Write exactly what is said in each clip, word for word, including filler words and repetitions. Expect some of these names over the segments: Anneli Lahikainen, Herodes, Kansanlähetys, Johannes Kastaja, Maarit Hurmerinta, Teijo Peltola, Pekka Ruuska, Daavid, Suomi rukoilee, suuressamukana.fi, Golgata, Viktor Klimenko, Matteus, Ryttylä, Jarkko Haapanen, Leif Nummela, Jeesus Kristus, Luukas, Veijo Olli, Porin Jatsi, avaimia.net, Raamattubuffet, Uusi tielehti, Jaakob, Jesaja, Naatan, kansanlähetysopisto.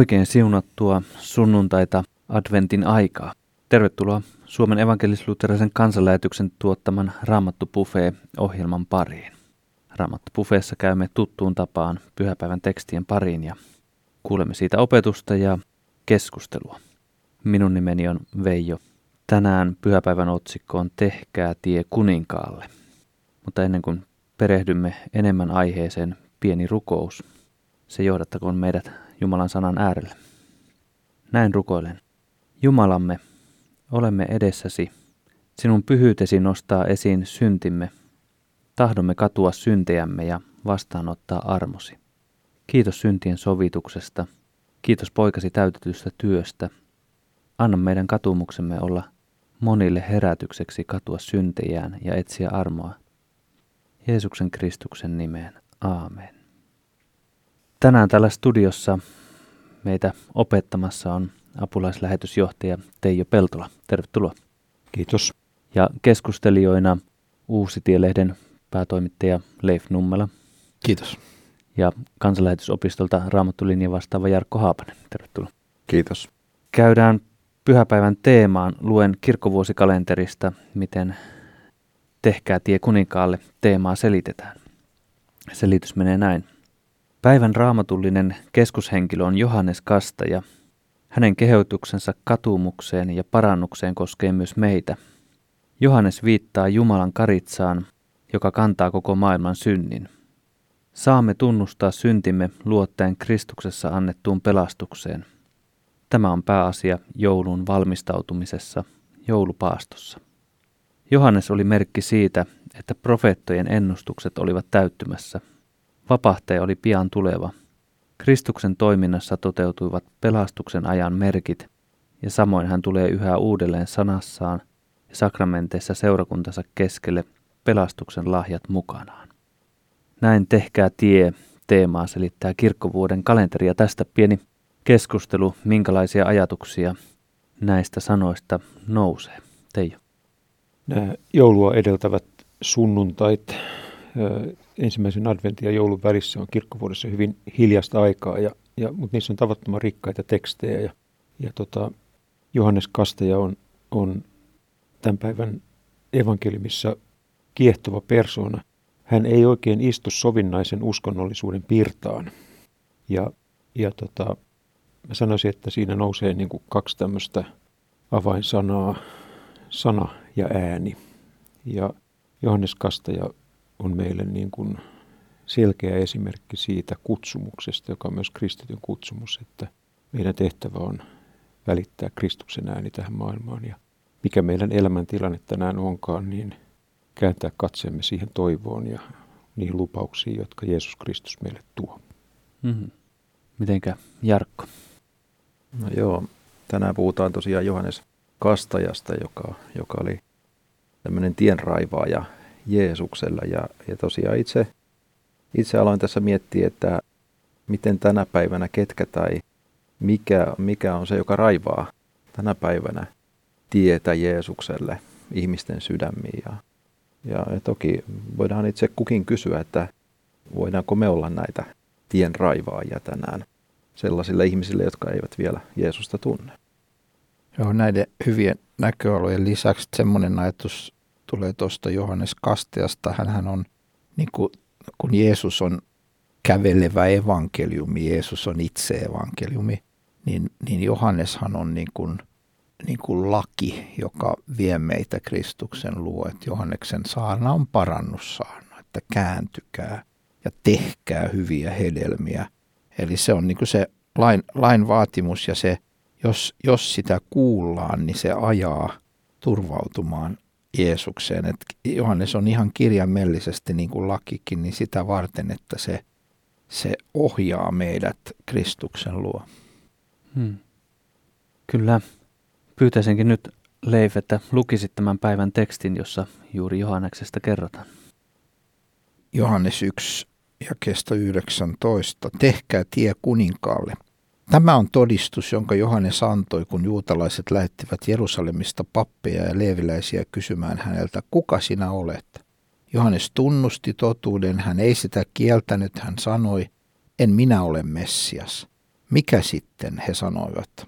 Oikein siunattua sunnuntaita adventin aikaa. Tervetuloa Suomen evankelis-luterilaisen kansanlähetyksen tuottaman Raamattubuffet-ohjelman pariin. Raamattubuffeessa käymme tuttuun tapaan pyhäpäivän tekstien pariin ja kuulemme siitä opetusta ja keskustelua. Minun nimeni on Veijo. Tänään pyhäpäivän otsikko on Tehkää tie kuninkaalle. Mutta ennen kuin perehdymme enemmän aiheeseen, pieni rukous. Se johdattakoon meidät Jumalan sanan äärelle. Näin rukoilen. Jumalamme, olemme edessäsi. Sinun pyhyytesi nostaa esiin syntimme. Tahdomme katua syntejämme ja vastaanottaa armosi. Kiitos syntien sovituksesta. Kiitos poikasi täytetystä työstä. Anna meidän katumuksemme olla monille herätykseksi katua syntejään ja etsiä armoa. Jeesuksen Kristuksen nimeen. Aamen. Tänään täällä studiossa meitä opettamassa on apulaislähetysjohtaja Teijo Peltola. Tervetuloa. Kiitos. Ja keskustelijoina Uusi tielehden päätoimittaja Leif Nummela. Kiitos. Ja kansanlähetysopistolta Raamattulinjan vastaava Jarkko Haapanen. Tervetuloa. Kiitos. Käydään pyhäpäivän teemaan. Luen kirkkovuosikalenterista, miten Tehkää tie kuninkaalle teemaa selitetään. Selitys menee näin. Päivän raamatullinen keskushenkilö on Johannes Kastaja. Hänen kehotuksensa katumukseen ja parannukseen koskee myös meitä. Johannes viittaa Jumalan karitsaan, joka kantaa koko maailman synnin. Saamme tunnustaa syntimme luottaen Kristuksessa annettuun pelastukseen. Tämä on pääasia joulun valmistautumisessa, joulupaastossa. Johannes oli merkki siitä, että profeettojen ennustukset olivat täyttymässä. Vapahtaja oli pian tuleva. Kristuksen toiminnassa toteutuivat pelastuksen ajan merkit, ja samoin hän tulee yhä uudelleen sanassaan ja sakramenteissa seurakuntansa keskelle pelastuksen lahjat mukanaan. Näin Tehkää tie teemaa selittää kirkkovuoden kalenteri, ja tästä pieni keskustelu, minkälaisia ajatuksia näistä sanoista nousee. Teijo. Nämä joulua edeltävät sunnuntait ensimmäisen adventin ja joulun välissä on kirkkovuodessa hyvin hiljaista aikaa, ja, ja, mutta niissä on tavattoman rikkaita tekstejä. Ja, ja tota, Johannes Kastaja on, on tämän päivän evankeliumissa kiehtova persoona. Hän ei oikein istu sovinnaisen uskonnollisuuden pirtaan. Ja, ja tota, mä sanoisin, että siinä nousee niin kuin kaksi tämmöistä avainsanaa, sana ja ääni. Ja Johannes Kastaja on meille niin kuin selkeä esimerkki siitä kutsumuksesta, joka on myös kristityn kutsumus, että meidän tehtävä on välittää Kristuksen ääni tähän maailmaan. Ja mikä meidän elämäntilanne tänään onkaan, niin kääntää katseemme siihen toivoon ja niihin lupauksiin, jotka Jeesus Kristus meille tuo. Mm-hmm. Mitenkä Jarkko? No joo, tänään puhutaan tosiaan Johannes Kastajasta, joka, joka oli tämmöinen tienraivaaja Jeesuksella. Ja, ja tosiaan itse, itse aloin tässä miettiä, että miten tänä päivänä ketkä tai mikä, mikä on se, joka raivaa tänä päivänä tietä Jeesukselle ihmisten sydämiin. Ja, ja, ja toki voidaan itse kukin kysyä, että voidaanko me olla näitä tienraivaajia tänään sellaisille ihmisille, jotka eivät vielä Jeesusta tunne. Joo, näiden hyvien näköalojen lisäksi semmoinen ajatus tulee tuosta Johannes Kastajasta. Hänhän on, niin kuin, kun Jeesus on kävelevä evankeliumi, Jeesus on itse evankeliumi, niin, niin Johanneshan on niin kuin, niin kuin laki, joka vie meitä Kristuksen luo. Että Johanneksen saarna on parannussaarna, että kääntykää ja tehkää hyviä hedelmiä. Eli se on niin kuin se lain, lain vaatimus, ja se, jos, jos sitä kuullaan, niin se ajaa turvautumaan Jeesukseen. Et Johannes on ihan kirjaimellisesti, niin kuin lakikin, niin sitä varten, että se, se ohjaa meidät Kristuksen luo. Hmm. Kyllä. Pyytäisinkin nyt, Leif, että lukisit tämän päivän tekstin, jossa juuri Johanneksesta kerrotaan. Johannes yksi, jakeesta yhdeksäntoista. Tehkää tie kuninkaalle. Tämä on todistus, jonka Johannes antoi, kun juutalaiset lähettivät Jerusalemista pappeja ja leeviläisiä kysymään häneltä, kuka sinä olet? Johannes tunnusti totuuden, hän ei sitä kieltänyt, hän sanoi, en minä ole Messias. Mikä sitten, he sanoivat.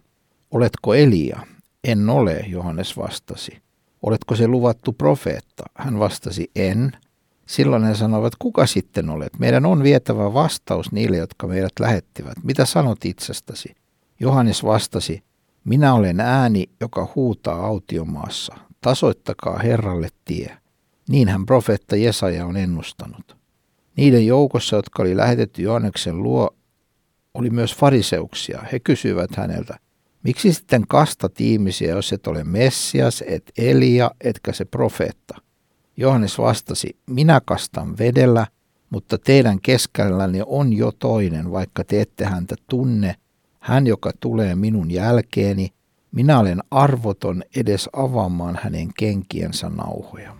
Oletko Elia? En ole, Johannes vastasi. Oletko se luvattu profeetta? Hän vastasi, en. Silloin he sanoivat, kuka sitten olet? Meidän on vietävä vastaus niille, jotka meidät lähettivät. Mitä sanot itsestäsi? Johannes vastasi, minä olen ääni, joka huutaa autiomaassa. Tasoittakaa Herralle tie. Niinhän profeetta Jesaja on ennustanut. Niiden joukossa, jotka oli lähetetty Johanneksen luo, oli myös fariseuksia. He kysyivät häneltä, miksi sitten kastat ihmisiä, jos et ole Messias, et Elia, etkä se profeetta? Johannes vastasi, minä kastan vedellä, mutta teidän keskellänne on jo toinen, vaikka te ette häntä tunne. Hän, joka tulee minun jälkeeni, minä olen arvoton edes avaamaan hänen kenkiensä nauhoja.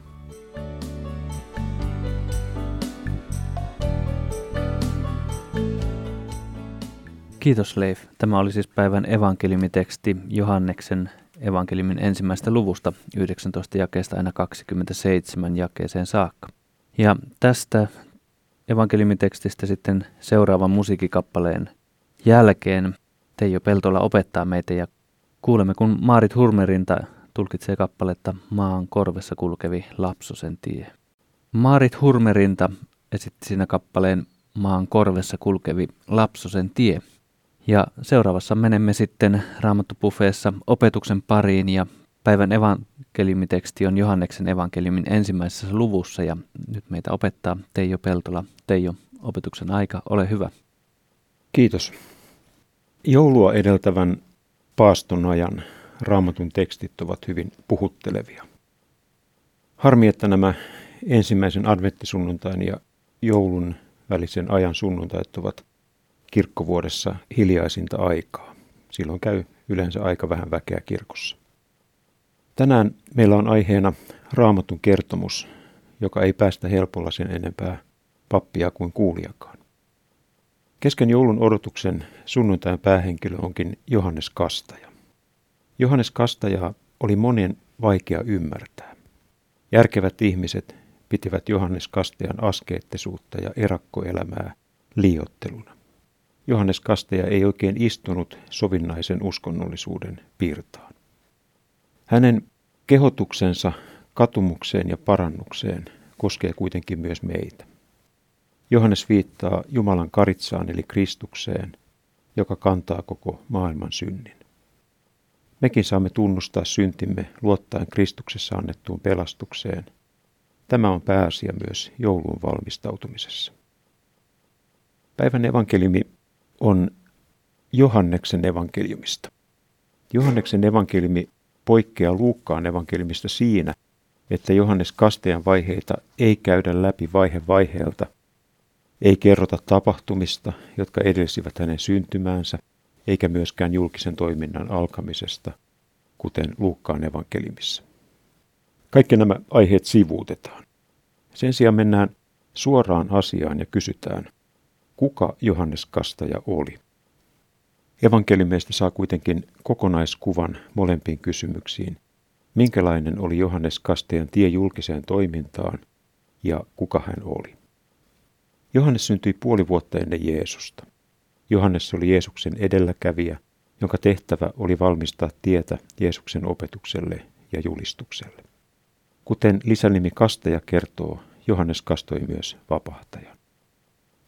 Kiitos Leif. Tämä oli siis päivän evankeliumiteksti Johanneksen evankeliumin ensimmäistä luvusta yhdeksäntoista jakeesta aina kaksikymmentäseitsemän jakeeseen saakka. Ja tästä evankeliumitekstistä sitten seuraavan musiikkikappaleen jälkeen Teijo Peltola opettaa meitä ja kuulemme, kun Maarit Hurmerinta tulkitsee kappaletta Maan korvessa kulkevi lapsosen tie. Maarit Hurmerinta esitti siinä kappaleen Maan korvessa kulkevi lapsosen tie. Ja seuraavassa menemme sitten Raamattubuffeessa opetuksen pariin ja päivän evankeliumiteksti on Johanneksen evankeliumin ensimmäisessä luvussa ja nyt meitä opettaa Teijo Peltola. Teijo, opetuksen aika, ole hyvä. Kiitos. Joulua edeltävän paaston ajan Raamatun tekstit ovat hyvin puhuttelevia. Harmi, että nämä ensimmäisen adventtisunnuntain ja joulun välisen ajan sunnuntait ovat kirkkovuodessa hiljaisinta aikaa. Silloin käy yleensä aika vähän väkeä kirkossa. Tänään meillä on aiheena Raamatun kertomus, joka ei päästä helpolla sen enempää pappia kuin kuulijakaan. Kesken joulun odotuksen sunnuntain päähenkilö onkin Johannes Kastaja. Johannes Kastajaa oli monien vaikea ymmärtää. Järkevät ihmiset pitivät Johannes Kastajan askeettisuutta ja erakkoelämää liioitteluna. Johannes Kastaja ei oikein istunut sovinnaisen uskonnollisuuden piirtaan. Hänen kehotuksensa katumukseen ja parannukseen koskee kuitenkin myös meitä. Johannes viittaa Jumalan karitsaan eli Kristukseen, joka kantaa koko maailman synnin. Mekin saamme tunnustaa syntimme luottaen Kristuksessa annettuun pelastukseen. Tämä on pääasia myös joulun valmistautumisessa. Päivän evankeliumi on Johanneksen evankeliumista. Johanneksen evankeliumi poikkeaa Luukkaan evankeliumista siinä, että Johannes Kastajan vaiheita ei käydä läpi vaihe vaiheelta, ei kerrota tapahtumista, jotka edelsivät hänen syntymäänsä, eikä myöskään julkisen toiminnan alkamisesta, kuten Luukkaan evankeliumissa. Kaikki nämä aiheet sivuutetaan. Sen sijaan mennään suoraan asiaan ja kysytään, kuka Johannes Kastaja oli? Evankeliumeista saa kuitenkin kokonaiskuvan molempiin kysymyksiin. Minkälainen oli Johannes Kastajan tie julkiseen toimintaan ja kuka hän oli? Johannes syntyi puoli vuotta ennen Jeesusta. Johannes oli Jeesuksen edelläkävijä, jonka tehtävä oli valmistaa tietä Jeesuksen opetukselle ja julistukselle. Kuten lisänimi Kastaja kertoo, Johannes kastoi myös vapahtajan.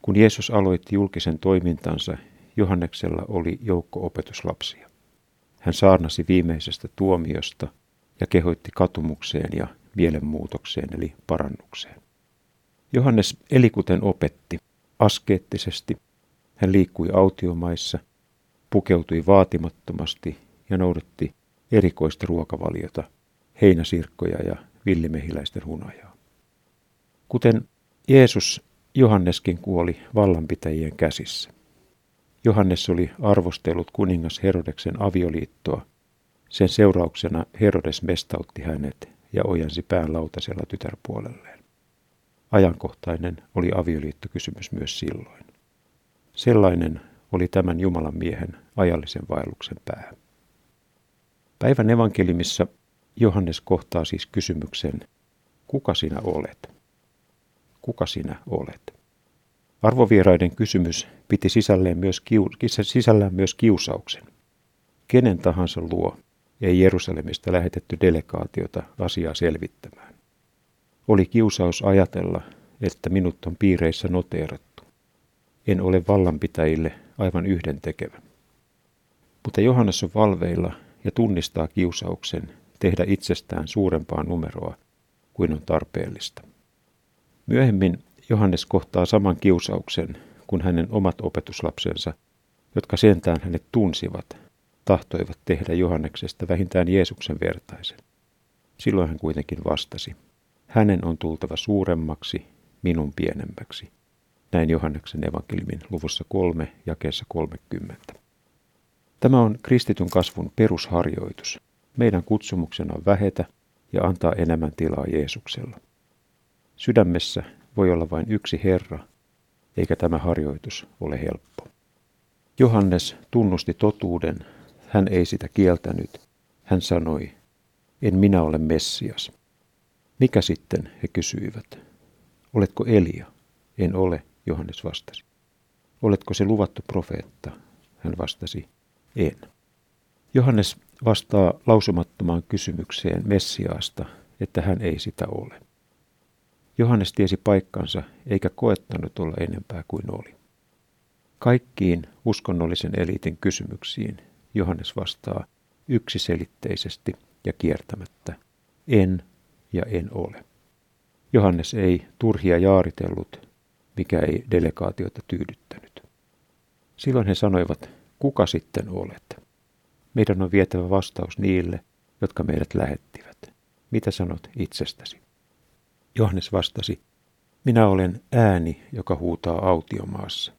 Kun Jeesus aloitti julkisen toimintansa, Johanneksella oli joukko opetuslapsia. Hän saarnasi viimeisestä tuomiosta ja kehoitti katumukseen ja mielenmuutokseen eli parannukseen. Johannes eli kuten opetti, askeettisesti. Hän liikkui autiomaissa, pukeutui vaatimattomasti ja noudatti erikoista ruokavaliota, heinäsirkkoja ja villimehiläisten hunajaa. Kuten Jeesus, Johanneskin kuoli vallanpitäjien käsissä. Johannes oli arvostellut kuningas Herodeksen avioliittoa. Sen seurauksena Herodes mestautti hänet ja ojensi pään lautasella tytärpuolelleen. Ajankohtainen oli avioliittokysymys myös silloin. Sellainen oli tämän Jumalan miehen ajallisen vaelluksen pää. Päivän evankeliumissa Johannes kohtaa siis kysymyksen, kuka sinä olet? Kuka sinä olet? Arvovieraiden kysymys piti sisällään myös, kius- sisällään myös kiusauksen. Kenen tahansa luo ei Jerusalemista lähetetty delegaatiota asiaa selvittämään. Oli kiusaus ajatella, että minut on piireissä noteerattu. En ole vallanpitäjille aivan yhdentekevä. Mutta Johannes on valveilla ja tunnistaa kiusauksen tehdä itsestään suurempaa numeroa kuin on tarpeellista. Myöhemmin Johannes kohtaa saman kiusauksen kuin hänen omat opetuslapsensa, jotka sentään hänet tunsivat, tahtoivat tehdä Johanneksesta vähintään Jeesuksen vertaisen. Silloin hän kuitenkin vastasi, hänen on tultava suuremmaksi, minun pienemmäksi. Näin Johanneksen evankeliumin luvussa kolme, jakeessa kolmekymmentä. Tämä on kristityn kasvun perusharjoitus. Meidän kutsumuksena on vähetä ja antaa enemmän tilaa Jeesuksella. Sydämessä voi olla vain yksi Herra, eikä tämä harjoitus ole helppo. Johannes tunnusti totuuden, hän ei sitä kieltänyt. Hän sanoi, en minä ole Messias. Mikä sitten, he kysyivät. Oletko Elia? En ole, Johannes vastasi. Oletko se luvattu profeetta? Hän vastasi, en. Johannes vastaa lausumattomaan kysymykseen Messiaasta, että hän ei sitä ole. Johannes tiesi paikkansa eikä koettanut olla enempää kuin oli. Kaikkiin uskonnollisen eliitin kysymyksiin Johannes vastaa yksiselitteisesti ja kiertämättä, en ja en ole. Johannes ei turhia jaaritellut, mikä ei delegaatiota tyydyttänyt. Silloin he sanoivat, kuka sitten olet? Meidän on vietävä vastaus niille, jotka meidät lähettivät. Mitä sanot itsestäsi? Johannes vastasi, minä olen ääni, joka huutaa autiomaassa.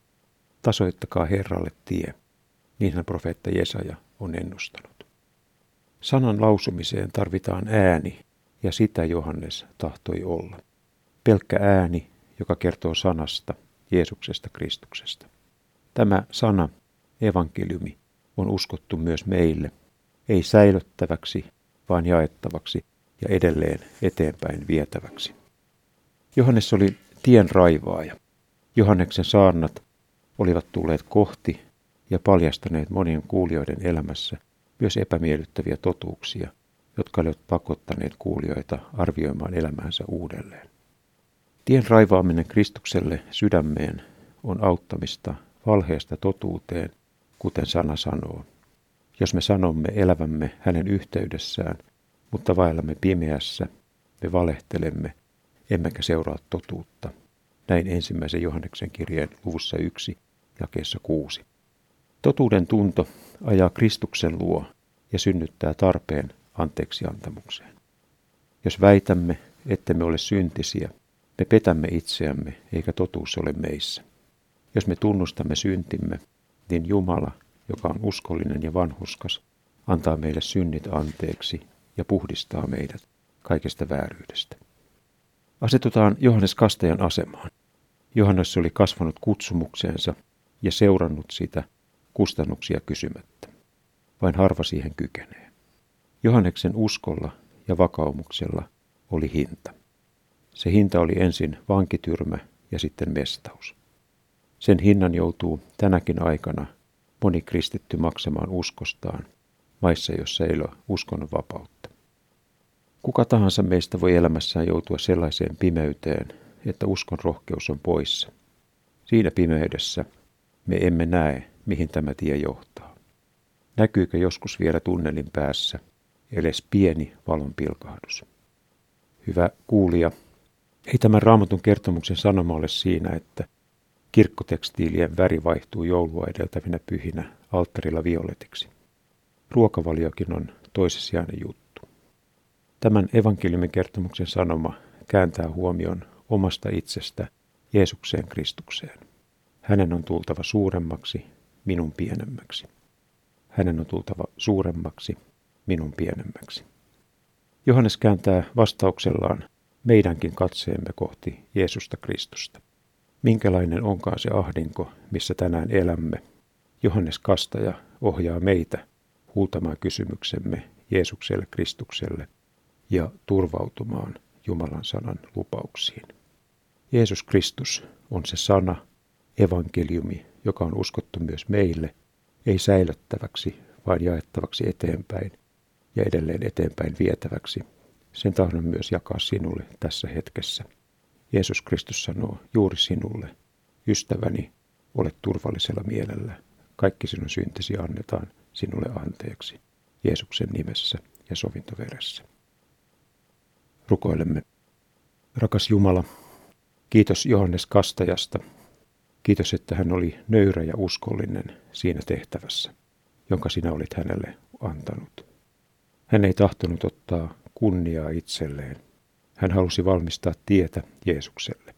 Tasoittakaa Herralle tie, niinhän profeetta Jesaja on ennustanut. Sanan lausumiseen tarvitaan ääni, ja sitä Johannes tahtoi olla. Pelkkä ääni, joka kertoo sanasta, Jeesuksesta Kristuksesta. Tämä sana, evankeliumi, on uskottu myös meille, ei säilöttäväksi, vaan jaettavaksi ja edelleen eteenpäin vietäväksi. Johannes oli tien raivaaja. Johanneksen saarnat olivat tulleet kohti ja paljastaneet monien kuulijoiden elämässä myös epämiellyttäviä totuuksia, jotka olivat pakottaneet kuulijoita arvioimaan elämäänsä uudelleen. Tien raivaaminen Kristukselle sydämeen on auttamista valheesta totuuteen, kuten sana sanoo. Jos me sanomme elävämme hänen yhteydessään, mutta vaellamme pimeässä, me valehtelemme, emmekä seuraa totuutta. Näin ensimmäisen Johanneksen kirjeen luvussa yksi, jakeessa kuusi. Totuuden tunto ajaa Kristuksen luo ja synnyttää tarpeen anteeksiantamukseen. Jos väitämme, ettemme ole syntisiä, me petämme itseämme, eikä totuus ole meissä. Jos me tunnustamme syntimme, niin Jumala, joka on uskollinen ja vanhurskas, antaa meille synnit anteeksi ja puhdistaa meidät kaikesta vääryydestä. Asetutaan Johannes Kastajan asemaan. Johannes oli kasvanut kutsumukseensa ja seurannut sitä kustannuksia kysymättä. Vain harva siihen kykenee. Johanneksen uskolla ja vakaumuksella oli hinta. Se hinta oli ensin vankityrmä ja sitten mestaus. Sen hinnan joutuu tänäkin aikana moni kristitty maksamaan uskostaan maissa, jossa ei ole uskonnonvapautta. Kuka tahansa meistä voi elämässään joutua sellaiseen pimeyteen, että uskon rohkeus on poissa. Siinä pimeydessä me emme näe, mihin tämä tie johtaa. Näkyykö joskus vielä tunnelin päässä edes pieni valon pilkahdus? Hyvä kuulija, ei tämän Raamatun kertomuksen sanoma ole siinä, että kirkkotekstiilien väri vaihtuu joulua edeltävinä pyhinä alttarilla violetiksi. Ruokavaliokin on toisesijainen juttu. Tämän evankeliumin kertomuksen sanoma kääntää huomion omasta itsestä Jeesukseen Kristukseen. Hänen on tultava suuremmaksi, minun pienemmäksi. Hänen on tultava suuremmaksi, minun pienemmäksi. Johannes kääntää vastauksellaan meidänkin katseemme kohti Jeesusta Kristusta. Minkälainen onkaan se ahdinko, missä tänään elämme? Johannes Kastaja ohjaa meitä huutamaan kysymyksemme Jeesukselle Kristukselle ja turvautumaan Jumalan sanan lupauksiin. Jeesus Kristus on se sana, evankeliumi, joka on uskottu myös meille, ei säilyttäväksi, vaan jaettavaksi eteenpäin ja edelleen eteenpäin vietäväksi. Sen tahdon myös jakaa sinulle tässä hetkessä. Jeesus Kristus sanoo juuri sinulle, ystäväni, ole turvallisella mielellä. Kaikki sinun syntisi annetaan sinulle anteeksi, Jeesuksen nimessä ja sovintoveressä. Rukoilemme. Rakas Jumala, kiitos Johannes Kastajasta. Kiitos, että hän oli nöyrä ja uskollinen siinä tehtävässä, jonka sinä olit hänelle antanut. Hän ei tahtonut ottaa kunniaa itselleen. Hän halusi valmistaa tietä Jeesukselle.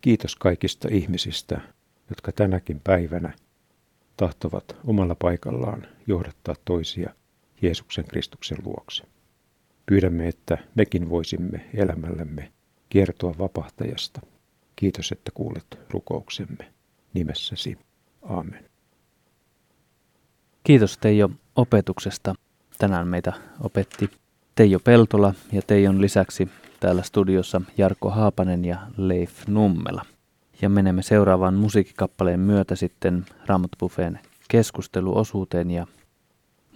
Kiitos kaikista ihmisistä, jotka tänäkin päivänä tahtovat omalla paikallaan johdattaa toisia Jeesuksen Kristuksen luokse. Pyydämme, että mekin voisimme elämällämme kertoa vapahtajasta. Kiitos, että kuulet rukouksemme. Nimessäsi. Aamen. Kiitos Teijo opetuksesta. Tänään meitä opetti Teijo Peltola ja Teijon lisäksi täällä studiossa Jarkko Haapanen ja Leif Nummela. Ja menemme seuraavaan musiikkikappaleen myötä sitten Raamattubuffeen keskusteluosuuteen ja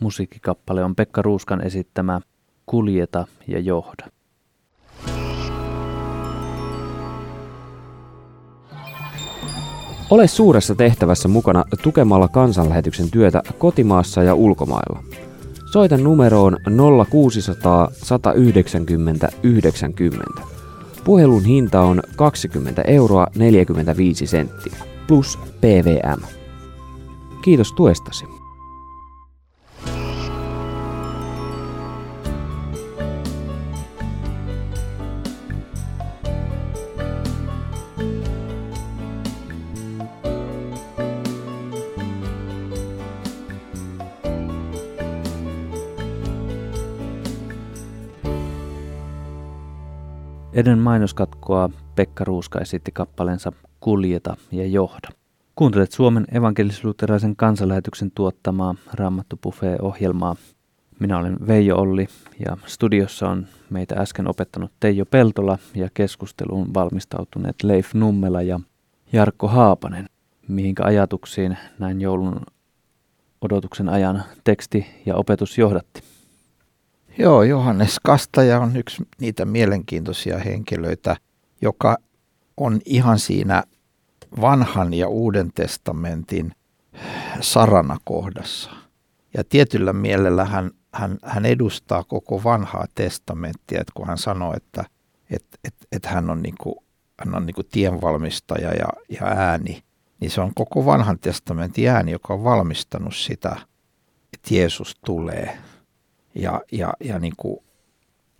musiikkikappale on Pekka Ruuskan esittämä Kuljeta ja johda. Ole suuressa tehtävässä mukana tukemalla kansanlähetyksen työtä kotimaassa ja ulkomailla. Soita numeroon nolla kuusi nolla nolla sata yhdeksänkymmentä yhdeksänkymmentä. Puhelun hinta on kaksikymmentä euroa neljäkymmentäviisi senttiä plus P V M. Kiitos tuestasi. Ennen mainoskatkoa Pekka Ruuska esitti kappalensa Kuljeta ja johda. Kuuntelet Suomen evankelis-luterilaisen kansanlähetyksen tuottamaa Raamattubuffet-ohjelmaa. Minä olen Veijo Olli ja studiossa on meitä äsken opettanut Teijo Peltola ja keskusteluun valmistautuneet Leif Nummela ja Jarkko Haapanen. Mihinkä ajatuksiin näin joulun odotuksen ajan teksti ja opetus johdatti? Joo, Johannes Kastaja on yksi niitä mielenkiintoisia henkilöitä, joka on ihan siinä vanhan ja uuden testamentin sarana kohdassa. Ja tietyllä mielellä hän, hän, hän edustaa koko vanhaa testamenttia, että kun hän sanoo, että et, et, et hän on, niinku, hän on niinku tienvalmistaja ja, ja ääni, niin se on koko vanhan testamentin ääni, joka on valmistanut sitä, että Jeesus tulee. Ja, ja, ja niin kuin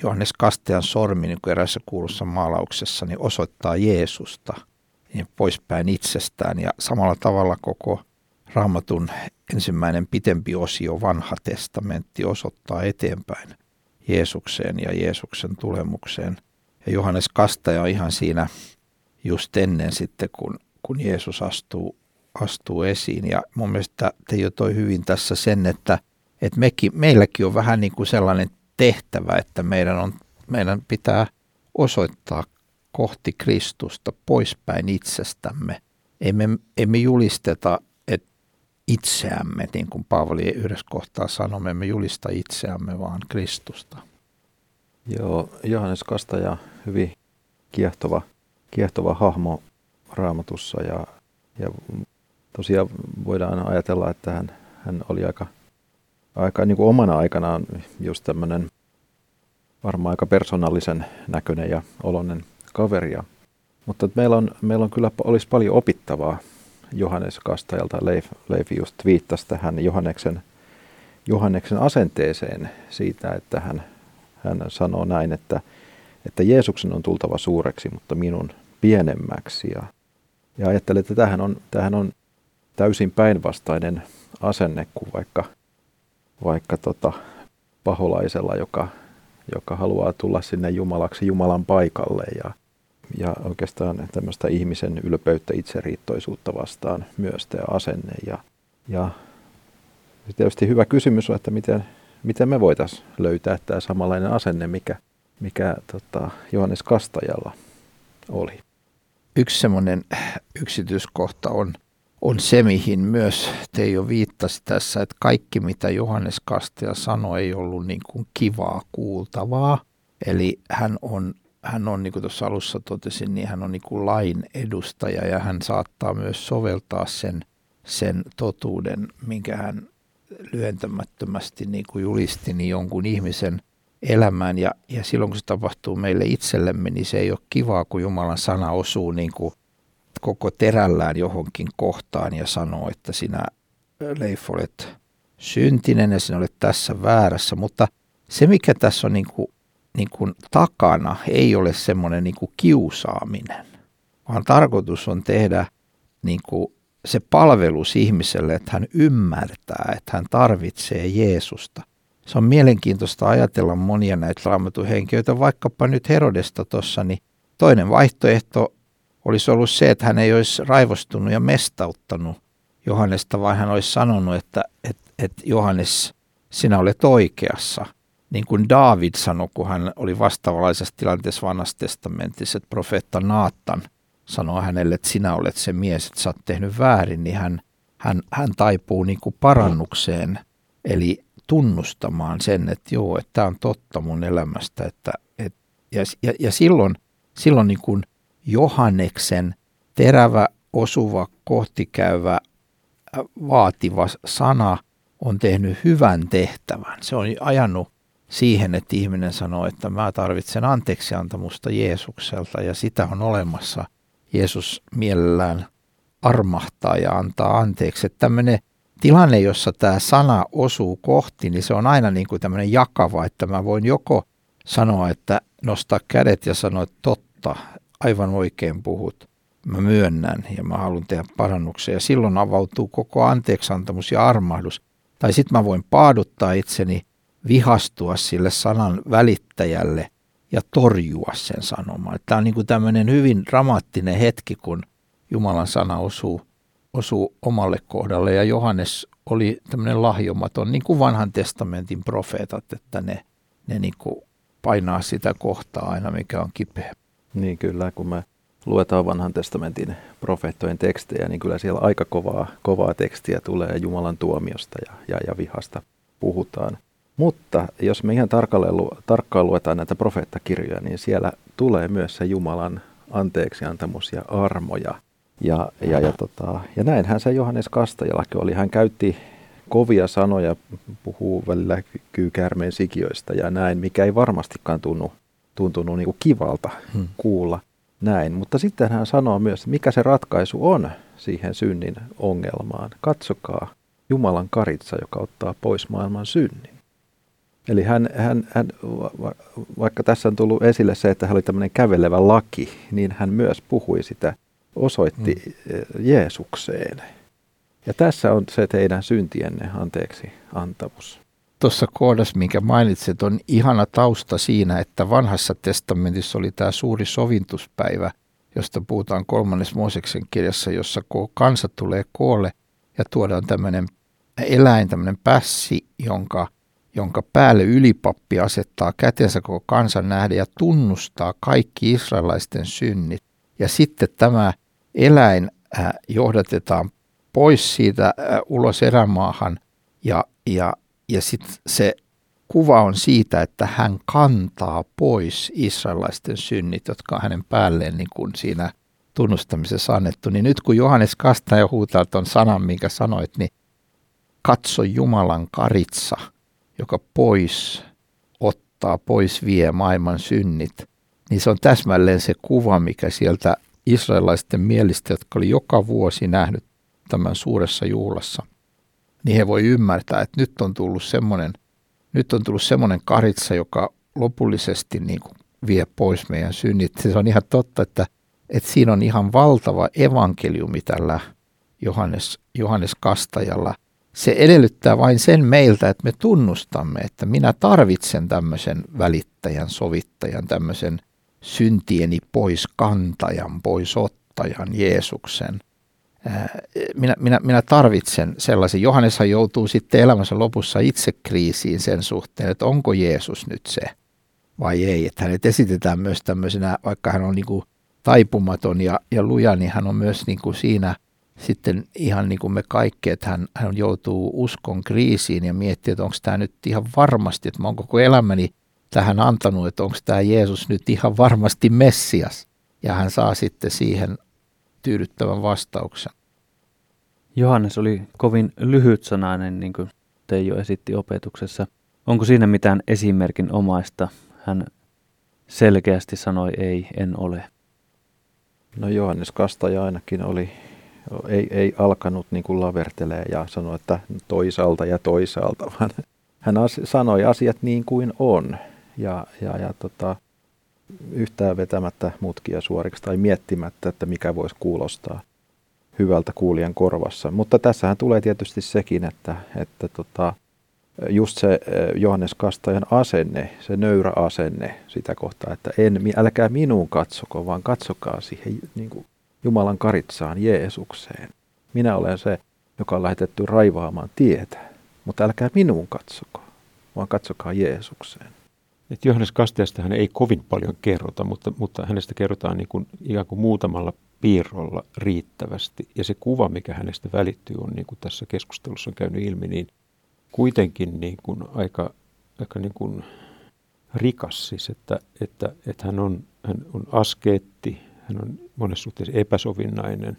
Johannes Kastajan sormi niin kuin eräässä kuulussa maalauksessa niin osoittaa Jeesusta niin poispäin itsestään. Ja samalla tavalla koko Raamatun ensimmäinen pitempi osio, vanha testamentti, osoittaa eteenpäin Jeesukseen ja Jeesuksen tulemukseen. Ja Johannes Kastaja on ihan siinä just ennen sitten, kun, kun Jeesus astuu, astuu esiin. Ja mun mielestä te jo toi hyvin tässä sen, että Et mekin, meilläkin on vähän niin kuin sellainen tehtävä, että meidän, on, meidän pitää osoittaa kohti Kristusta poispäin itsestämme. Ei me, ei me julisteta et itseämme, niin kuin Paavali yhdessä kohtaa sanoi, me emme julista itseämme, vaan Kristusta. Joo, Johannes Kastaja, hyvin kiehtova, kiehtova hahmo Raamatussa ja, ja tosiaan voidaan ajatella, että hän, hän oli aika... Aika niin kuin omana aikanaan just tämmöinen varmaan aika persoonallisen näköinen ja oloinen kaveri. Mutta meillä on, meillä on kyllä olisi paljon opittavaa Johannes Kastajalta. Leif, Leif just viittasi tähän Johanneksen, Johanneksen asenteeseen siitä, että hän, hän sanoo näin, että, että Jeesuksen on tultava suureksi, mutta minun pienemmäksi. Ja, ja ajattelin, että tämähän on, tämähän on täysin päinvastainen asenne kuin vaikka... vaikka tota, paholaisella, joka, joka haluaa tulla sinne Jumalaksi Jumalan paikalle ja, ja oikeastaan tämmöistä ihmisen ylpeyttä, itseriittoisuutta vastaan myös tämä asenne. Ja, ja tietysti hyvä kysymys on, että miten, miten me voitaisiin löytää tämä samanlainen asenne, mikä, mikä tota, Johannes Kastajalla oli. Yksi semmoinen yksityiskohta on, on se, mihin myös Teijo viittasi tässä, että kaikki mitä Johannes Kastaja sanoi ei ollut niin kuin kivaa kuultavaa. Eli hän on, hän on niin kuin tuossa alussa totesin, niin hän on niin kuin lain edustaja ja hän saattaa myös soveltaa sen, sen totuuden, minkä hän lyhentämättömästi niin kuin julisti niin jonkun ihmisen elämään. Ja, ja silloin kun se tapahtuu meille itsellemme, niin se ei ole kivaa, kun Jumalan sana osuu niin kuin koko terällään johonkin kohtaan ja sanoo, että sinä Leif olet syntinen ja sinä olet tässä väärässä. Mutta se mikä tässä on niin kuin, niin kuin takana ei ole semmoinen niin kuin kiusaaminen, vaan tarkoitus on tehdä niin kuin se palvelus ihmiselle, että hän ymmärtää, että hän tarvitsee Jeesusta. Se on mielenkiintoista ajatella monia näitä Raamatun henkilöitä, vaikkapa nyt Herodesta tuossa, niin toinen vaihtoehto olisi ollut se, että hän ei olisi raivostunut ja mestauttanut Johannesta, vaan hän olisi sanonut, että, että, että Johannes, sinä olet oikeassa. Niin kuin Daavid sanoi, kun hän oli vastaavanlaisessa tilanteessa vanhassa testamentissa, että profeetta Naatan sanoi hänelle, että sinä olet se mies, että sä oot tehnyt väärin, niin hän, hän, hän taipuu niin kuin parannukseen, eli tunnustamaan sen, että joo, että tämä on totta mun elämästä. Että, et, ja, ja, ja silloin, silloin niin kuin Johanneksen terävä, osuva, kohtikäyvä, vaativa sana on tehnyt hyvän tehtävän. Se on ajanut siihen, että ihminen sanoo, että mä tarvitsen anteeksiantamusta Jeesukselta ja sitä on olemassa. Jeesus mielellään armahtaa ja antaa anteeksi. Että tämmöinen tilanne, jossa tämä sana osuu kohti, niin se on aina niin kuin tämmöinen jakava, että mä voin joko sanoa, että nostaa kädet ja sanoa, että totta, aivan oikein puhut, mä myönnän ja mä haluan tehdä parannuksia. Ja silloin avautuu koko anteeksiantamus ja armahdus. Tai sitten mä voin paaduttaa itseni, vihastua sille sanan välittäjälle ja torjua sen sanomaan. Tämä on niin kuin tämmöinen hyvin dramaattinen hetki, kun Jumalan sana osuu, osuu omalle kohdalle. Ja Johannes oli tämmöinen lahjomaton, niin kuin vanhan testamentin profeetat, että ne, ne niin kuin painaa sitä kohtaa aina, mikä on kipeä. Niin kyllä, kun me luetaan vanhan testamentin profeettojen tekstejä, niin kyllä siellä aika kovaa, kovaa tekstiä tulee Jumalan tuomiosta ja, ja, ja vihasta puhutaan. Mutta jos me ihan tarkkaan luetaan näitä profeettakirjoja, niin siellä tulee myös se Jumalan anteeksiantamus ja armo. Ja, ja, ja, ja, tota, ja näinhän se Johannes Kastajallakin oli. Hän käytti kovia sanoja, puhuu välillä kyykäärmeen sikiöistä ja näin, mikä ei varmastikaan tunnu, tuntunut niin kuin kivalta hmm. kuulla näin. Mutta sitten hän sanoo myös, mikä se ratkaisu on siihen synnin ongelmaan. Katsokaa Jumalan karitsa, joka ottaa pois maailman synnin. Eli hän, hän, hän, vaikka tässä on tullut esille se, että hän oli tämmöinen kävelevä laki, niin hän myös puhui sitä, osoitti mm. Jeesukseen. Ja tässä on se teidän syntienne anteeksi antamus. Tuossa kohdassa, minkä mainitset, on ihana tausta siinä, että vanhassa testamentissa oli tämä suuri sovintuspäivä, josta puhutaan kolmannes Mooseksen kirjassa, jossa kansa tulee koolle ja tuodaan tämmöinen eläin, tämmöinen pässi, jonka... jonka päälle ylipappi asettaa kätensä koko kansan nähden ja tunnustaa kaikki israelaisten synnit. Ja sitten tämä eläin johdatetaan pois siitä ulos erämaahan ja, ja, ja sitten se kuva on siitä, että hän kantaa pois israelaisten synnit, jotka on hänen päälleen niin kuin siinä tunnustamisessa annettu. Niin nyt kun Johannes Kastaja huutaa tuon sanan, minkä sanoit, niin katso Jumalan karitsa, joka pois ottaa, pois vie maailman synnit, niin se on täsmälleen se kuva, mikä sieltä israelaisten mielistä, jotka oli joka vuosi nähnyt tämän suuressa juhlassa, niin he voi ymmärtää, että nyt on tullut semmoinen, nyt on tullut semmoinen karitsa, joka lopullisesti niin kuin vie pois meidän synnit. Se on ihan totta, että, että siinä on ihan valtava evankeliumi tällä Johannes, Johannes Kastajalla. Se edellyttää vain sen meiltä, että me tunnustamme, että minä tarvitsen tämmöisen välittäjän, sovittajan, tämmöisen syntieni pois kantajan, pois ottajan, Jeesuksen. Minä, minä, minä tarvitsen sellaisen. Johanneshan joutuu sitten elämänsä lopussa itse kriisiin sen suhteen, että onko Jeesus nyt se vai ei. Että hänet esitetään myös tämmöisenä, vaikka hän on niin kuin taipumaton ja, ja luja, niin hän on myös niin kuin siinä sitten ihan niin kuin me kaikki, että hän, hän joutuu uskon kriisiin ja miettii, että onko tämä nyt ihan varmasti, että mä oon koko elämäni tähän antanut, että onko tämä Jeesus nyt ihan varmasti Messias. Ja hän saa sitten siihen tyydyttävän vastauksen. Johannes oli kovin lyhytsanainen, niin kuin Teijo esitti opetuksessa. Onko siinä mitään esimerkin omaista? Hän selkeästi sanoi, ei, en ole. No Johannes Kastaja ainakin oli, ei, ei alkanut niin kuin lavertelee ja sanoi, että toisaalta ja toisaalta, vaan hän as, sanoi asiat niin kuin on ja, ja, ja tota, yhtään vetämättä mutkia suoriksi tai miettimättä, että mikä voisi kuulostaa hyvältä kuulijan korvassa. Mutta tässähän tulee tietysti sekin, että, että tota, just se Johannes Kastajan asenne, se nöyrä asenne sitä kohtaa, että en, älkää minuun katsoko, vaan katsokaa siihen niin kuin Jumalan karitsaan Jeesukseen. Minä olen se, joka on lähetetty raivaamaan tietä, mutta älkää minuun katsoko, vaan katsokaa Jeesukseen. Et Johannes Kastajasta hän ei kovin paljon kerrota, mutta, mutta hänestä kerrotaan niin kuin, ikään kuin muutamalla piirrolla riittävästi. Ja se kuva, mikä hänestä välittyy, on niin kuin tässä keskustelussa on käynyt ilmi, niin kuitenkin niin kuin aika, aika niin kuin rikas siis, että, että, että hän, on, hän on askeetti, hän on monessa suhteessa epäsovinnainen,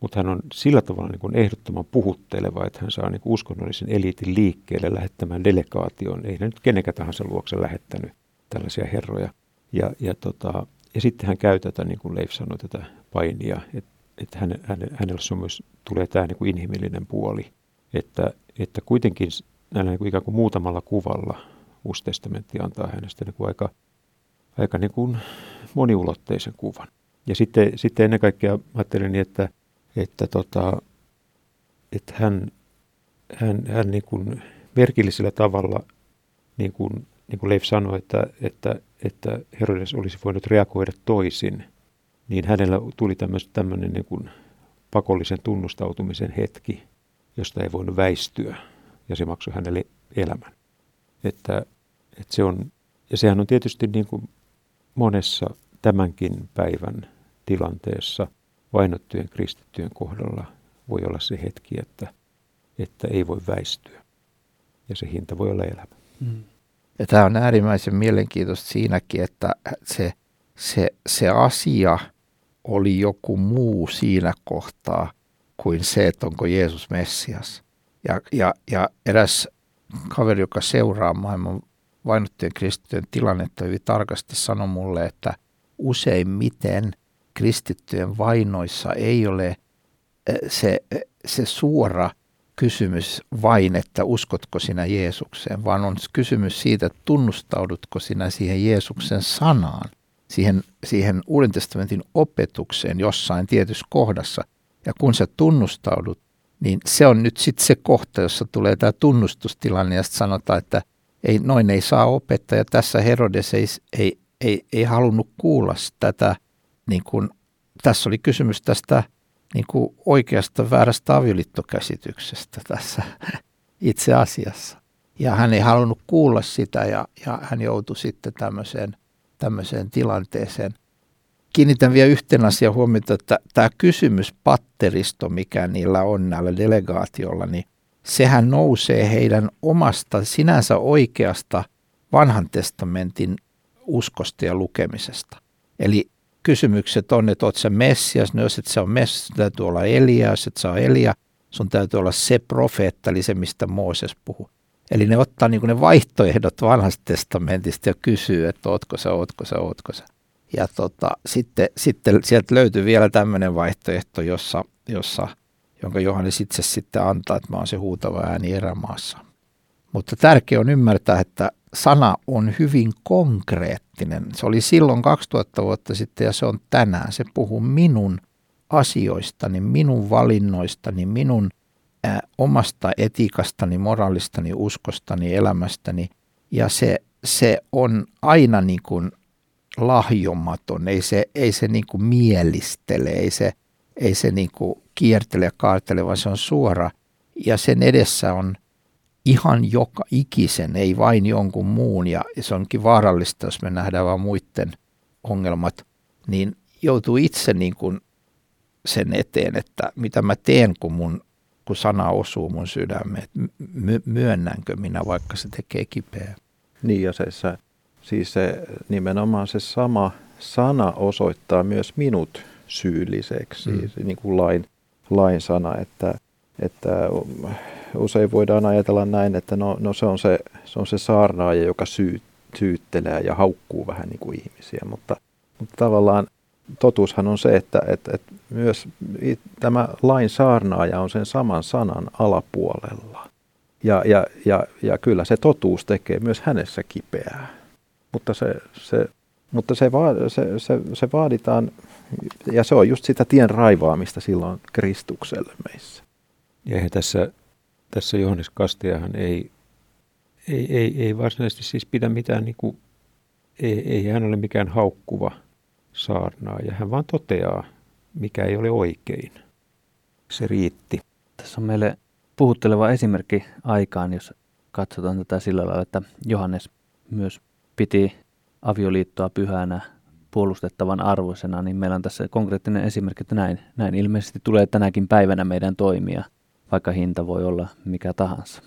mutta hän on sillä tavalla niin kuin ehdottoman puhutteleva, että hän saa niin kuin uskonnollisen eliitin liikkeelle lähettämään delegaation. Ei hän nyt kenenkään tahansa luokse lähettänyt tällaisia herroja. Ja, ja, tota, ja sitten hän käy tätä, niin kuin Leif sanoi, tätä painia, että, että häne, häne, hänellä myös tulee tämä niin kuin inhimillinen puoli, että, että kuitenkin näillä niin kuin ikään kuin muutamalla kuvalla Uusi testamentti antaa hänestä niin kuin aika, aika niin kuin moniulotteisen kuvan. Ja sitten, sitten ennen kaikkea ajattelin, että että tota, että hän hän hän niin kuin merkillisellä tavalla niin kuin niin kuin Leif sanoi, että että että Herodes olisi voinut reagoida toisin, niin hänellä tuli tämmöinen niin kuin pakollisen tunnustautumisen hetki, josta ei voinut väistyä, ja se maksoi hänelle elämän. Että että se on, ja sehän on tietysti niin kuin monessa tämänkin päivän tilanteessa vainottujen kristittyjen kohdalla voi olla se hetki, että, että ei voi väistyä. Ja se hinta voi olla elämä. Mm. Ja tämä on äärimmäisen mielenkiintoista siinäkin, että se, se, se asia oli joku muu siinä kohtaa kuin se, että onko Jeesus Messias. Ja, ja, ja eräs kaveri, joka seuraa maailman vainottujen kristittyjen tilannetta hyvin tarkasti, sanoi mulle, että useimmiten kristittyjen vainoissa ei ole se, se suora kysymys vain, että uskotko sinä Jeesukseen, vaan on kysymys siitä, että tunnustaudutko sinä siihen Jeesuksen sanaan, siihen, siihen Uuden testamentin opetukseen jossain tietyssä kohdassa. Ja kun sä tunnustaudut, niin se on nyt sitten se kohta, jossa tulee tämä tunnustustilanne ja sitten sanotaan, että ei, noin ei saa opettaa, ja tässä Herodes ei, ei, ei, ei halunnut kuulla tätä. Niin kun, tässä oli kysymys tästä niin kun oikeasta väärästä avioliittokäsityksestä tässä itse asiassa. Ja hän ei halunnut kuulla sitä, ja, ja hän joutui sitten tämmöiseen, tämmöiseen tilanteeseen. Kiinnitän vielä yhteen asiaan huomiota, että tämä kysymyspatteristo, mikä niillä on näillä delegaatiolla, niin sehän nousee heidän omasta sinänsä oikeasta Vanhan testamentin uskosta ja lukemisesta. Eli kysymykset on, että oot sä Messias, no jos et sä ole Messias, sun täytyy olla Elia, jos et sä ole Elia, sun täytyy olla se profeetta, eli se mistä Mooses puhui. Eli ne ottaa niin kuin ne vaihtoehdot Vanhasta testamentista ja kysyy, että ootko sä, ootko sä, ootko sä. Ja tota, sitten, sitten sieltä löytyy vielä tämmöinen vaihtoehto, jossa, jossa, jonka Johannes itse sitten antaa, että mä oon se huutava ääni erämaassa. Mutta tärkeää on ymmärtää, että sana on hyvin konkreettinen. Se oli silloin kaksituhatta vuotta sitten ja se on tänään. Se puhuu minun asioistani, minun valinnoistani, minun ä, omasta etiikastani, moraalistani, uskostani, elämästäni. Ja se, se on aina niin kuin lahjomaton. Ei se, ei se niin kuin mielistele, ei se, ei se niin kuin kiertele ja kaartele, vaan se on suora. Ja sen edessä on ihan joka ikisen, ei vain jonkun muun, ja se onkin vaarallista, jos me nähdään vain muiden ongelmat, niin joutuu itse niin kuin sen eteen, että mitä mä teen, kun, mun, kun sana osuu mun sydämeen. My, myönnänkö minä, vaikka se tekee kipeää. Niin, ja se, siis se, nimenomaan se sama sana osoittaa myös minut syylliseksi, mm. niin kuin lain, lain sana, että, että usein voidaan ajatella näin, että no, no se, on se, se on se saarnaaja, joka syyt, syyttelee ja haukkuu vähän niin kuin ihmisiä, mutta, mutta tavallaan totuushan on se, että, että, että myös tämä lain saarnaaja on sen saman sanan alapuolella. Ja, ja, ja, ja kyllä se totuus tekee myös hänessä kipeää, mutta se, se, mutta se, va, se, se, se vaaditaan, ja se on just sitä tien raivaamista silloin Kristukselle meissä. Ja eihän tässä, tässä Johannes Kastajahan ei, ei, ei, ei varsinaisesti siis pidä mitään, niin kuin, ei, ei hän ole mikään haukkuva saarnaaja, hän vaan toteaa, mikä ei ole oikein. Se riitti. Tässä on meille puhutteleva esimerkki aikaan, jos katsotaan tätä sillä lailla, että Johannes myös piti avioliittoa pyhänä, puolustettavan arvoisena, niin meillä on tässä konkreettinen esimerkki, että näin, näin ilmeisesti tulee tänäkin päivänä meidän toimia, vaikka hinta voi olla mikä tahansa.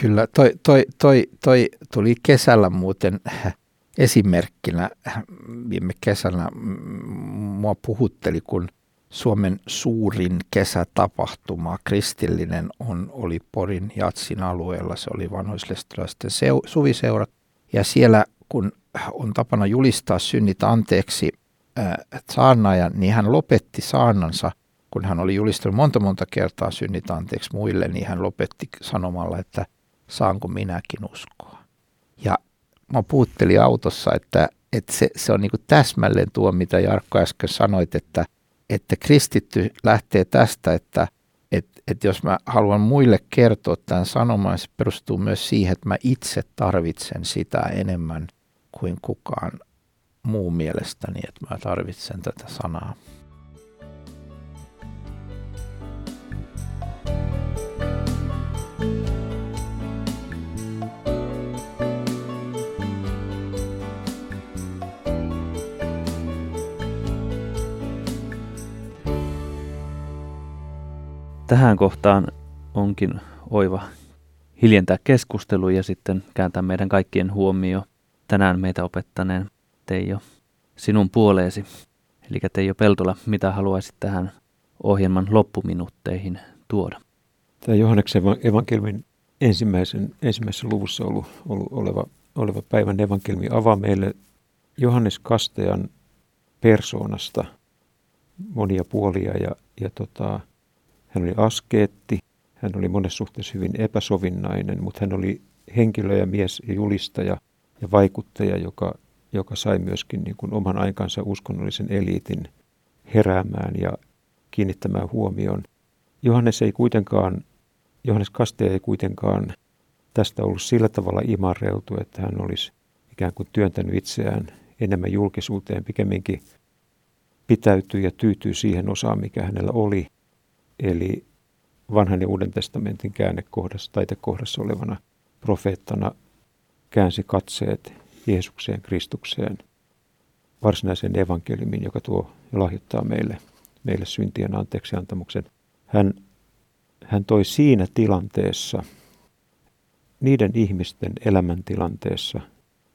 Kyllä, toi, toi, toi, toi tuli kesällä muuten esimerkkinä, viime kesänä mua puhutteli, kun Suomen suurin kesätapahtuma, kristillinen, on, oli Porin Jatsin alueella. Se oli vanhoislestolaisten seu- suviseura. Ja siellä, kun on tapana julistaa synnit anteeksi äh, saarnaajan, niin hän lopetti saarnansa, kun hän oli julistanut monta monta kertaa synnit anteeksi muille, niin hän lopetti sanomalla, että saanko minäkin uskoa. Ja mä puhuttelin autossa, että, että se, se on niin kuin täsmälleen tuo, mitä Jarkko äsken sanoit, että että kristitty lähtee tästä, että, että, että jos mä haluan muille kertoa tämän sanoman, se perustuu myös siihen, että mä itse tarvitsen sitä enemmän kuin kukaan muu mielestäni, että mä tarvitsen tätä sanaa. Tähän kohtaan onkin oiva hiljentää keskustelu ja sitten kääntää meidän kaikkien huomio tänään meitä opettaneen Teijo sinun puoleesi. Eli Teijo Peltola, mitä haluaisit tähän ohjelman loppuminuutteihin tuoda? Tämä Johanneksen evankeliumin ensimmäisen, ensimmäisessä luvussa ollut, ollut oleva, oleva päivän evankeliumi avaa meille Johannes Kastajan persoonasta monia puolia ja, ja tota... Hän oli askeetti, hän oli monessa suhteessa hyvin epäsovinnainen, mutta hän oli henkilö ja mies ja julistaja ja vaikuttaja, joka, joka sai myöskin niin kuin oman aikansa uskonnollisen eliitin heräämään ja kiinnittämään huomioon. Johannes ei kuitenkaan, Johannes Kastaja ei kuitenkaan tästä ollut sillä tavalla imarreltu, että hän olisi ikään kuin työntänyt itseään enemmän julkisuuteen, pikemminkin pitäytyy ja tyytyy siihen osaan, mikä hänellä oli. Eli vanhan ja uuden testamentin käännekohdassa, taitekohdassa olevana profeettana käänsi katseet Jeesukseen, Kristukseen, varsinaiseen evankeliumiin, joka tuo ja lahjoittaa meille, meille syntien anteeksiantamuksen. Hän, hän toi siinä tilanteessa, niiden ihmisten elämäntilanteessa,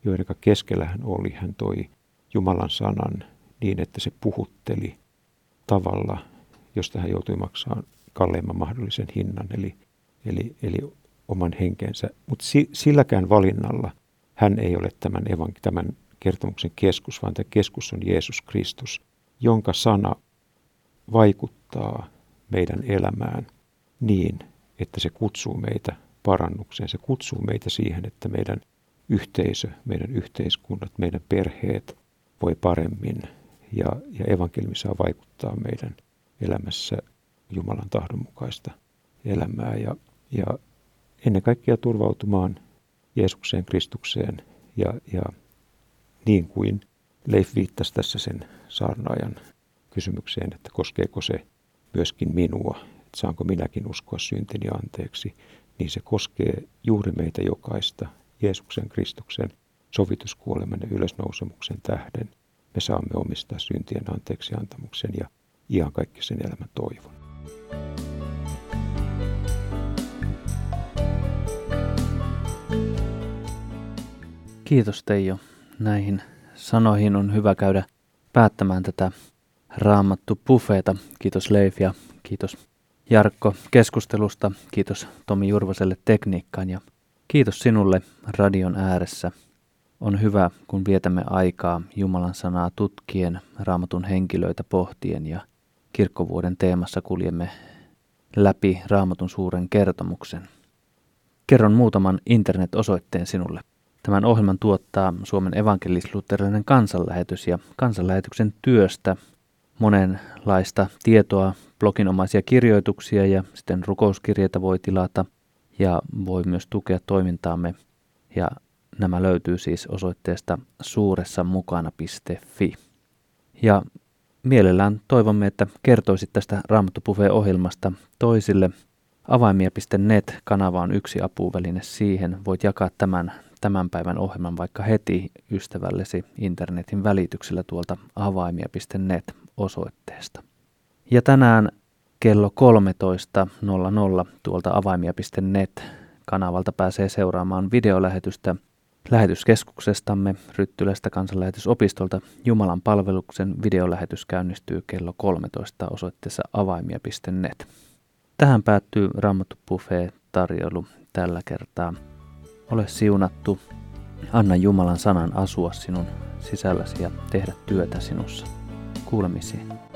joiden keskellä hän oli, hän toi Jumalan sanan niin, että se puhutteli tavalla, josta hän joutui maksamaan kalleimman mahdollisen hinnan, eli, eli, eli oman henkensä. Mutta si, silläkään valinnalla hän ei ole tämän, evan, tämän kertomuksen keskus, vaan tämä keskus on Jeesus Kristus, jonka sana vaikuttaa meidän elämään niin, että se kutsuu meitä parannukseen. Se kutsuu meitä siihen, että meidän yhteisö, meidän yhteiskunnat, meidän perheet voi paremmin ja, ja evankeliumi saa vaikuttaa meidän elämässä Jumalan tahdonmukaista elämää ja, ja ennen kaikkea turvautumaan Jeesukseen, Kristukseen ja, ja niin kuin Leif viittasi tässä sen saarnaajan kysymykseen, että koskeeko se myöskin minua, että saanko minäkin uskoa syntini anteeksi, niin se koskee juuri meitä jokaista Jeesuksen, Kristuksen sovituskuoleman ja ylösnousemuksen tähden. ja saamme omistaa syntien anteeksiantamuksen ja ihan kaikki sen elämän toivon. Kiitos Teijo. Näihin sanoihin on hyvä käydä päättämään tätä Raamattubuffeta. Kiitos Leif ja kiitos Jarkko keskustelusta. Kiitos Tomi Jurvaselle tekniikkaan ja kiitos sinulle radion ääressä. On hyvä, kun vietämme aikaa Jumalan sanaa tutkien, Raamatun henkilöitä pohtien ja kirkkovuoden teemassa kuljemme läpi Raamatun suuren kertomuksen. Kerron muutaman internet-osoitteen sinulle. Tämän ohjelman tuottaa Suomen evankelis-luterilainen kansanlähetys ja kansanlähetyksen työstä monenlaista tietoa, bloginomaisia kirjoituksia ja sitten rukouskirjeitä voi tilata ja voi myös tukea toimintaamme. Ja nämä löytyy siis osoitteesta suuressamukana piste fi. Ja mielellään toivomme, että kertoisit tästä Raamattubuffet-ohjelmasta toisille. avaimia piste net-kanava on yksi apuväline siihen. Voit jakaa tämän tämän päivän ohjelman vaikka heti ystävällesi internetin välityksellä tuolta avaimia piste net-osoitteesta. Ja tänään kello kolmetoista nolla nolla tuolta avaimia piste net-kanavalta pääsee seuraamaan videolähetystä lähetyskeskuksestamme Ryttylästä kansanlähetysopistolta. Jumalan palveluksen videolähetys käynnistyy kello kolmetoista osoitteessa avaimia piste net. Tähän päättyy Raamattubuffet-tarjoilu tällä kertaa. Ole siunattu, anna Jumalan sanan asua sinun sisälläsi ja tehdä työtä sinussa. Kuulemisiin.